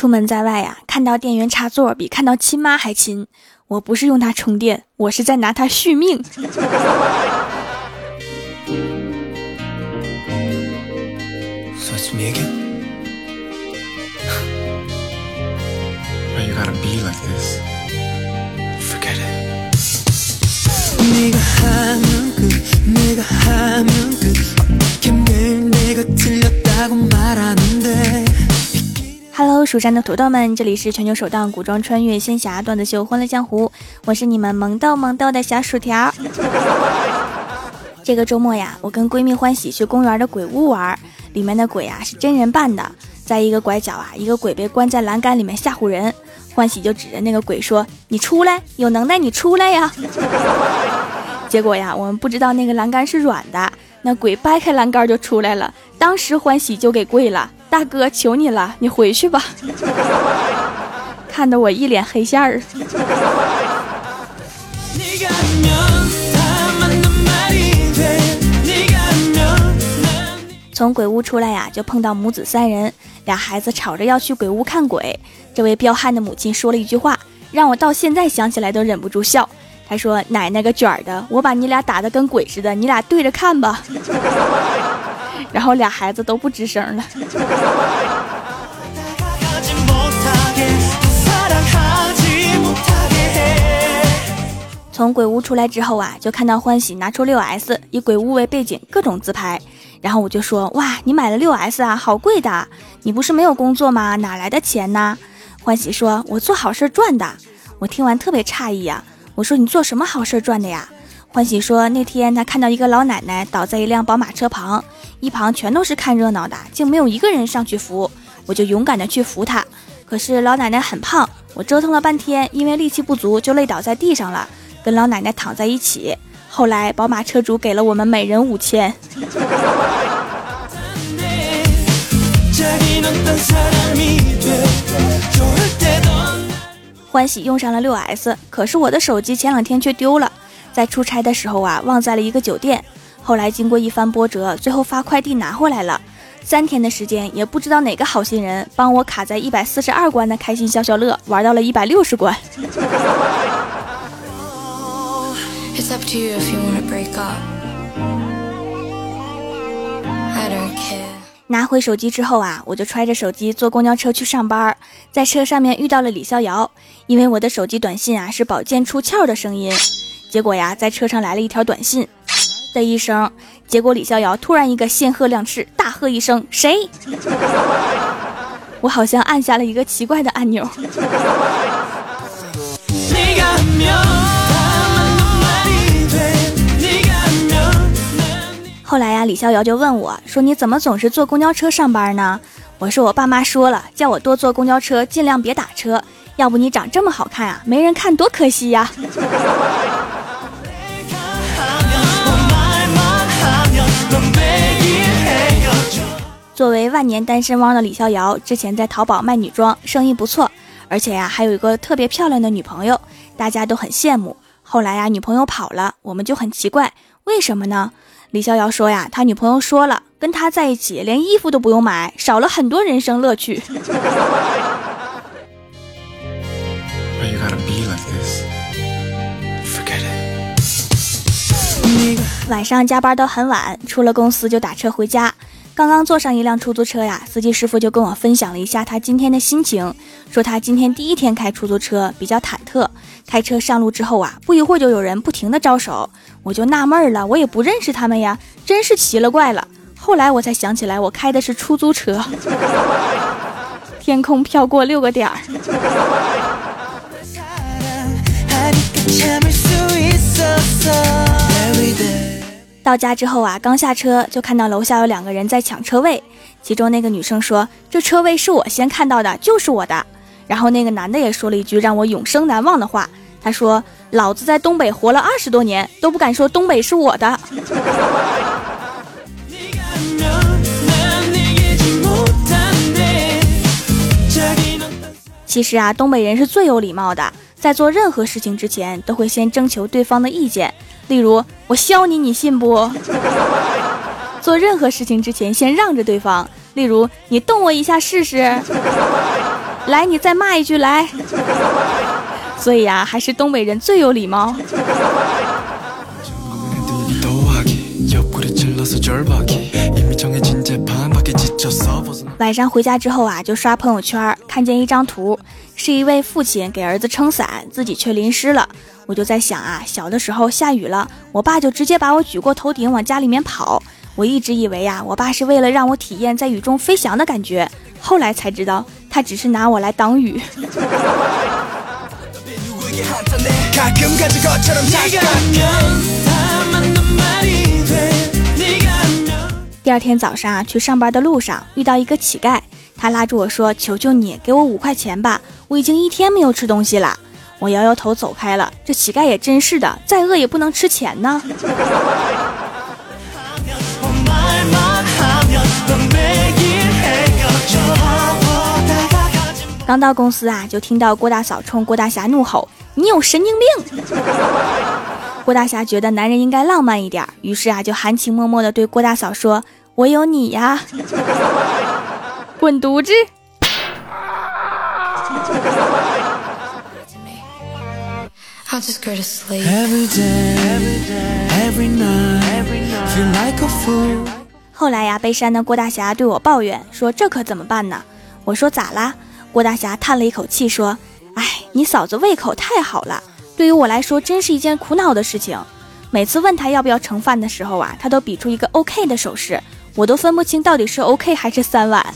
出门在外呀，看到电源插座比看到亲妈还亲。我不是用它充电，我是在拿它续命。Hello， 蜀山的土豆们，这里是全球首档古装穿越仙侠段子秀《欢乐江湖》，我是你们萌豆萌豆的小薯条。这个周末呀，我跟闺蜜欢喜去公园的鬼屋玩，里面的鬼啊是真人扮的，在一个拐角啊，一个鬼被关在栏杆里面吓唬人，欢喜就指着那个鬼说：“你出来，有能耐你出来呀！”结果呀，我们不知道那个栏杆是软的，那鬼掰开栏杆就出来了，当时欢喜就给跪了。大哥，求你了，你回去吧。看得我一脸黑线儿。从鬼屋出来呀，就碰到母子三人，俩孩子吵着要去鬼屋看鬼。这位彪悍的母亲说了一句话，让我到现在想起来都忍不住笑。她说：“奶奶个卷的，我把你俩打得跟鬼似的，你俩对着看吧。”然后俩孩子都不吱声了。从鬼屋出来之后啊，就看到欢喜拿出 6S 以鬼屋为背景各种自拍，然后我就说：“哇，你买了 6S 啊，好贵的，你不是没有工作吗？哪来的钱呢？”欢喜说：“我做好事赚的。”我听完特别诧异啊，我说：“你做什么好事赚的呀？”欢喜说，那天他看到一个老奶奶倒在一辆宝马车旁，一旁全都是看热闹的，竟没有一个人上去扶，我就勇敢的去扶她。可是老奶奶很胖，我折腾了半天，因为力气不足就累倒在地上了，跟老奶奶躺在一起。后来宝马车主给了我们每人5000。欢喜用上了 6S， 可是我的手机前两天却丢了，在出差的时候啊，忘在了一个酒店，后来经过一番波折，最后发快递拿回来了。3天的时间，也不知道哪个好心人帮我卡在142关的开心消消乐，玩到了160关。拿回手机之后啊，我就揣着手机坐公交车去上班，在车上面遇到了李逍遥，因为我的手机短信啊是宝剑出鞘的声音。结果呀，在车上来了一条短信的一声，结果李逍遥突然一个仙鹤亮翅，大喝一声：“谁？”我好像按下了一个奇怪的按钮。后来呀，李逍遥就问我说：“你怎么总是坐公交车上班呢？”我说：“我爸妈说了，叫我多坐公交车，尽量别打车，要不你长这么好看啊，没人看多可惜呀。”作为万年单身汪的李逍遥，之前在淘宝卖女装，生意不错，而且呀还有一个特别漂亮的女朋友，大家都很羡慕。后来呀女朋友跑了，我们就很奇怪，为什么呢？李逍遥说呀，他女朋友说了，跟他在一起连衣服都不用买，少了很多人生乐趣。晚上加班到很晚，出了公司就打车回家，刚刚坐上一辆出租车呀，司机师傅就跟我分享了一下他今天的心情，说他今天第一天开出租车，比较忐忑，开车上路之后啊，不一会儿就有人不停的招手，我就纳闷了，我也不认识他们呀，真是奇了怪了。后来我才想起来，我开的是出租车。天空飘过6个点儿。到家之后啊，刚下车就看到楼下有2个人在抢车位，其中那个女生说：“这车位是我先看到的，就是我的。”然后那个男的也说了一句让我永生难忘的话，他说：“老子在东北活了20多年，都不敢说东北是我的。”其实啊，东北人是最有礼貌的，在做任何事情之前都会先征求对方的意见，例如我削你你信不？做任何事情之前先让着对方，例如你动我一下试试。来，你再骂一句来。所以啊，还是东北人最有礼貌。晚上回家之后啊，就刷朋友圈，看见一张图，是一位父亲给儿子撑伞，自己却淋湿了。我就在想啊，小的时候下雨了，我爸就直接把我举过头顶往家里面跑。我一直以为啊，我爸是为了让我体验在雨中飞翔的感觉，后来才知道他只是拿我来挡雨。第二天早上啊，去上班的路上遇到一个乞丐，他拉住我说：“求求你，给我5块钱吧，我已经1天没有吃东西了。”我摇摇头走开了。这乞丐也真是的，再饿也不能吃钱呢。刚到公司啊，就听到郭大嫂冲郭大侠怒吼：“你有神经病！”郭大侠觉得男人应该浪漫一点，于是啊，就含情脉脉地对郭大嫂说：“我有你呀，滚犊子！”后来呀，被扇的郭大侠对我抱怨说：“这可怎么办呢？”我说：“咋啦？”郭大侠叹了一口气说：“哎，你嫂子胃口太好了。”对于我来说，真是一件苦恼的事情。每次问他要不要盛饭的时候啊，他都比出一个 OK 的手势，我都分不清到底是 OK 还是3碗。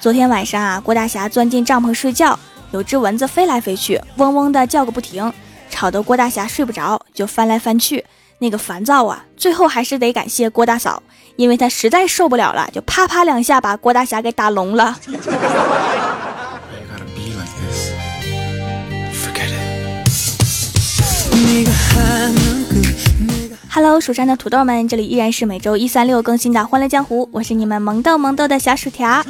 昨天晚上啊，郭大侠钻进帐篷睡觉，有只蚊子飞来飞去，嗡嗡的叫个不停，吵得郭大侠睡不着，就翻来翻去，那个烦躁啊，最后还是得感谢郭大嫂，因为她实在受不了了，就啪啪2下把郭大侠给打聋了。Hello， 蜀山的土豆们，这里依然是每周1、3、6更新的《欢乐江湖》，我是你们萌豆萌豆的小薯条。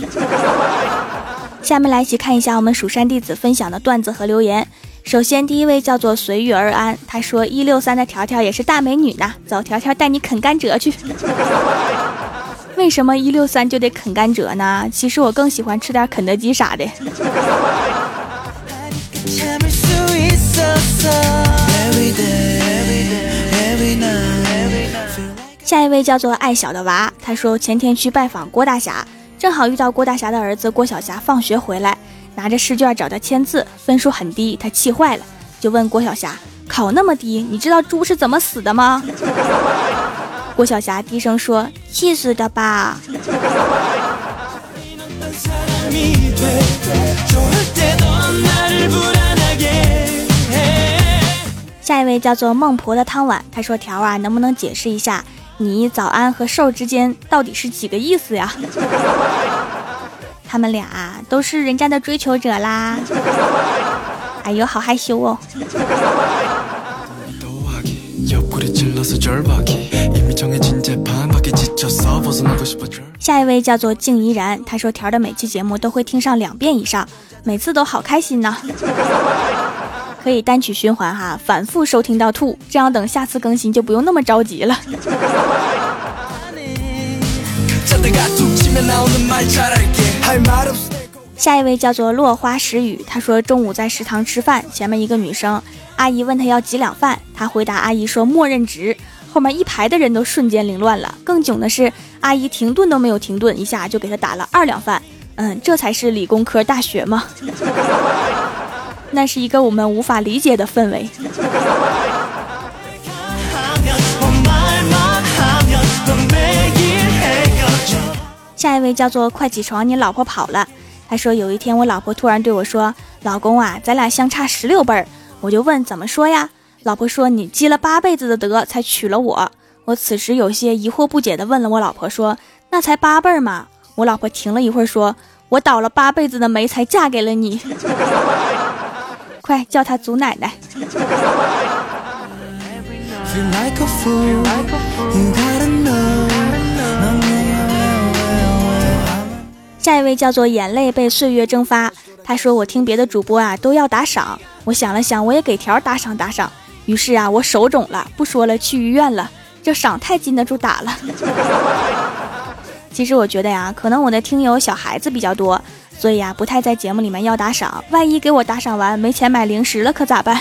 下面来一起看一下我们蜀山弟子分享的段子和留言。首先第一位叫做随遇而安，他说163的条条也是大美女呢，走，条条带你啃甘蔗去。为什么163就得啃甘蔗呢？其实我更喜欢吃点肯德基啥的。下一位叫做爱小的娃，他说前天去拜访郭大侠，正好遇到郭大侠的儿子郭小侠放学回来，拿着试卷找他签字，分数很低，他气坏了，就问郭小侠：“考那么低，你知道猪是怎么死的吗？”郭小侠低声说：“气死的吧。”下一位叫做孟婆的汤碗，他说：“条啊，能不能解释一下你早安和瘦之间到底是几个意思呀？”他们俩都是人家的追求者啦。哎呦，好害羞哦。下一位叫做静怡然，他说条的每期节目都会听上2遍以上，每次都好开心呢。可以单曲循环哈，反复收听到吐，这样等下次更新就不用那么着急了。下一位叫做落花时雨，他说中午在食堂吃饭，前面一个女生，阿姨问他要几两饭，他回答阿姨说默认值，后面一排的人都瞬间凌乱了，更囧的是阿姨停顿都没有停顿一下就给他打了2两饭。这才是理工科大学吗？那是一个我们无法理解的氛围。下一位叫做快起床，你老婆跑了。他说有一天我老婆突然对我说：“老公啊，咱俩相差16辈儿。”我就问怎么说呀？老婆说你积了8辈子的德才娶了我。我此时有些疑惑不解地问了我老婆说：“那才8辈儿嘛？”我老婆停了一会儿说：“我倒了8辈子的霉才嫁给了你。”快叫她祖奶奶。下一位叫做眼泪被岁月蒸发，他说我听别的主播啊都要打赏，我想了想，我也给条打赏打赏，于是啊我手肿了，不说了，去医院了，这赏太禁得住打了。其实我觉得呀，可能我的听友小孩子比较多，所以呀不太在节目里面要打赏，万一给我打赏完没钱买零食了可咋办？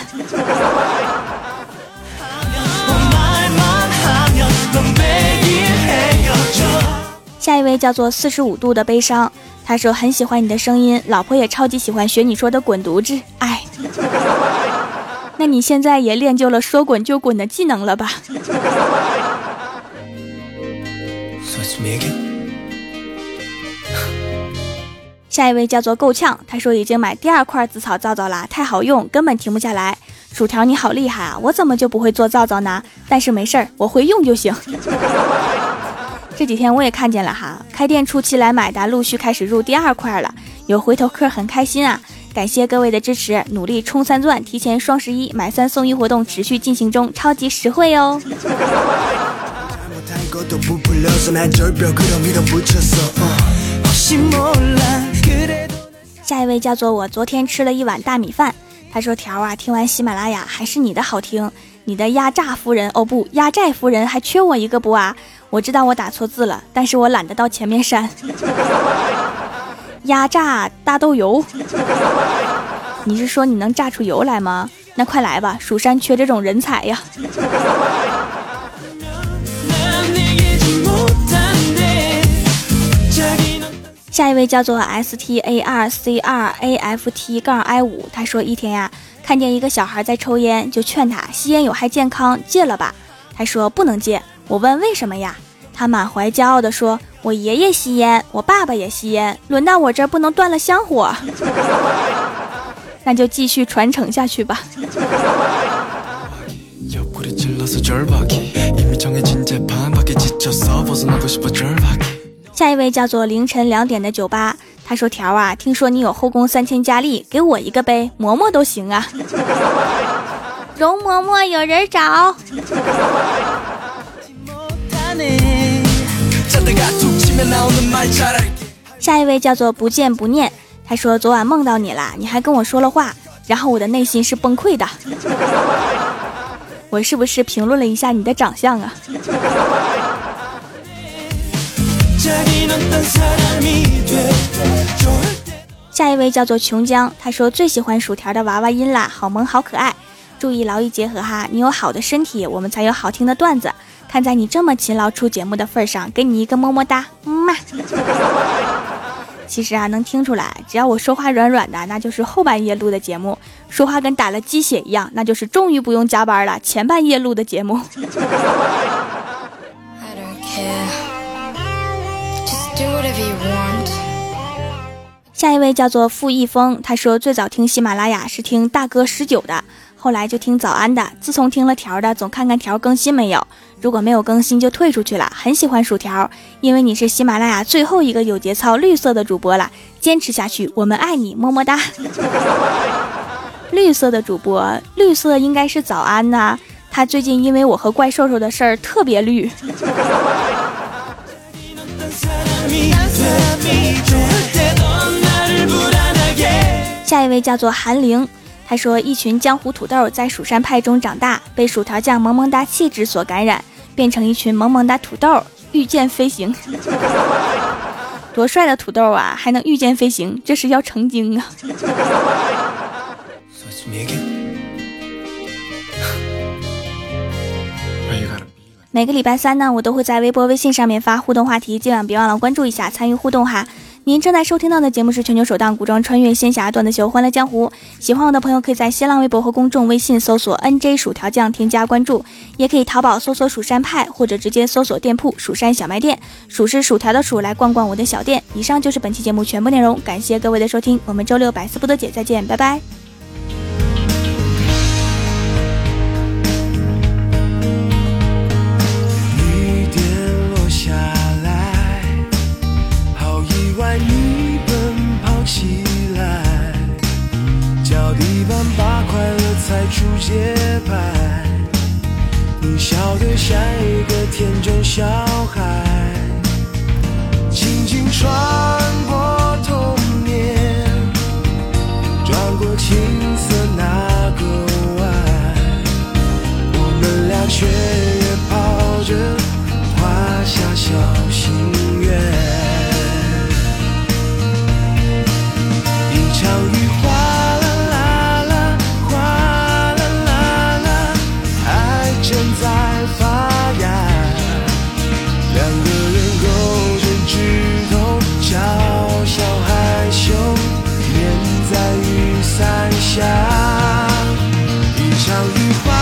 下一位叫做45度的悲伤，他说很喜欢你的声音，老婆也超级喜欢学你说的滚犊子，哎，那你现在也练就了说滚就滚的技能了吧？下一位叫做够呛，他说已经买第二块紫草皂皂啦，太好用，根本停不下来。薯条你好厉害啊，我怎么就不会做皂皂呢？但是没事儿，我会用就行。这几天我也看见了哈，开店初期来买的陆续开始入第二块了，有回头客很开心啊！感谢各位的支持，努力冲三钻，提前双11买3送1活动持续进行中，超级实惠哦。下一位叫做我昨天吃了一碗大米饭，他说条啊，听完喜马拉雅还是你的好听，你的压榨夫人哦不，压寨夫人还缺我一个不啊？我知道我打错字了，但是我懒得到前面删。压榨大豆油，你是说你能榨出油来吗？那快来吧，蜀山缺这种人才呀。下一位叫做 STARCRAFT-I5， 他说一天呀看见一个小孩在抽烟，就劝他吸烟有害健康，戒了吧。他说不能戒，我问为什么呀，他满怀骄傲地说，我爷爷吸烟，我爸爸也吸烟，轮到我这儿不能断了香火。那就继续传承下去吧。下一位叫做凌晨2点的98，他说条啊，听说你有后宫3000佳丽，给我一个呗，嬷嬷都行啊。容嬷嬷有人找。下一位叫做不见不念，他说昨晚梦到你了，你还跟我说了话，然后我的内心是崩溃的。我是不是评论了一下你的长相啊？下一位叫做琼江，他说最喜欢薯条的娃娃音啦，好萌好可爱，注意劳逸结合哈，你有好的身体，我们才有好听的段子，看在你这么勤劳出节目的份上，给你一个么么哒，嗯嘛。其实啊能听出来，只要我说话软软的，那就是后半夜录的节目，说话跟打了鸡血一样，那就是终于不用加班了，前半夜录的节目。下一位叫做傅一峰，他说最早听喜马拉雅是听大哥19的，后来就听早安的，自从听了条的，总看看条更新没有，如果没有更新就退出去了，很喜欢薯条，因为你是喜马拉雅最后一个有节操绿色的主播了，坚持下去，我们爱你，么么哒。绿色的主播，绿色应该是早安呐，他最近因为我和怪兽兽的事儿特别绿。下一位叫做韩玲，他说一群江湖土豆在蜀山派中长大，被薯条酱萌萌哒气质所感染，变成一群萌萌哒土豆，御剑飞行。多帅的土豆啊，还能御剑飞行，这是要成精啊。每个礼拜3呢，我都会在微博微信上面发互动话题，今晚别忘了关注一下参与互动哈。您正在收听到的节目是全球首档古装穿越仙侠段子秀欢乐江湖，喜欢我的朋友可以在新浪微博和公众微信搜索 NJ 薯条酱添加关注，也可以淘宝搜索蜀山派，或者直接搜索店铺蜀山小卖店，蜀是薯条的薯，来逛逛我的小店。以上就是本期节目全部内容，感谢各位的收听，我们周六百思不得解再见，拜拜。出节拍，你笑得像一个天真小孩，轻轻穿过童年，转过青涩那个弯，我们俩却也跑着画下小心愿，一场雨哗啦啦啦，哗啦啦啦，爱正在发芽，两个人勾着指头，小小害羞，脸在雨伞下，一场雨哗。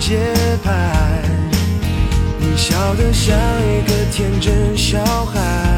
节拍，你笑得像一个天真小孩。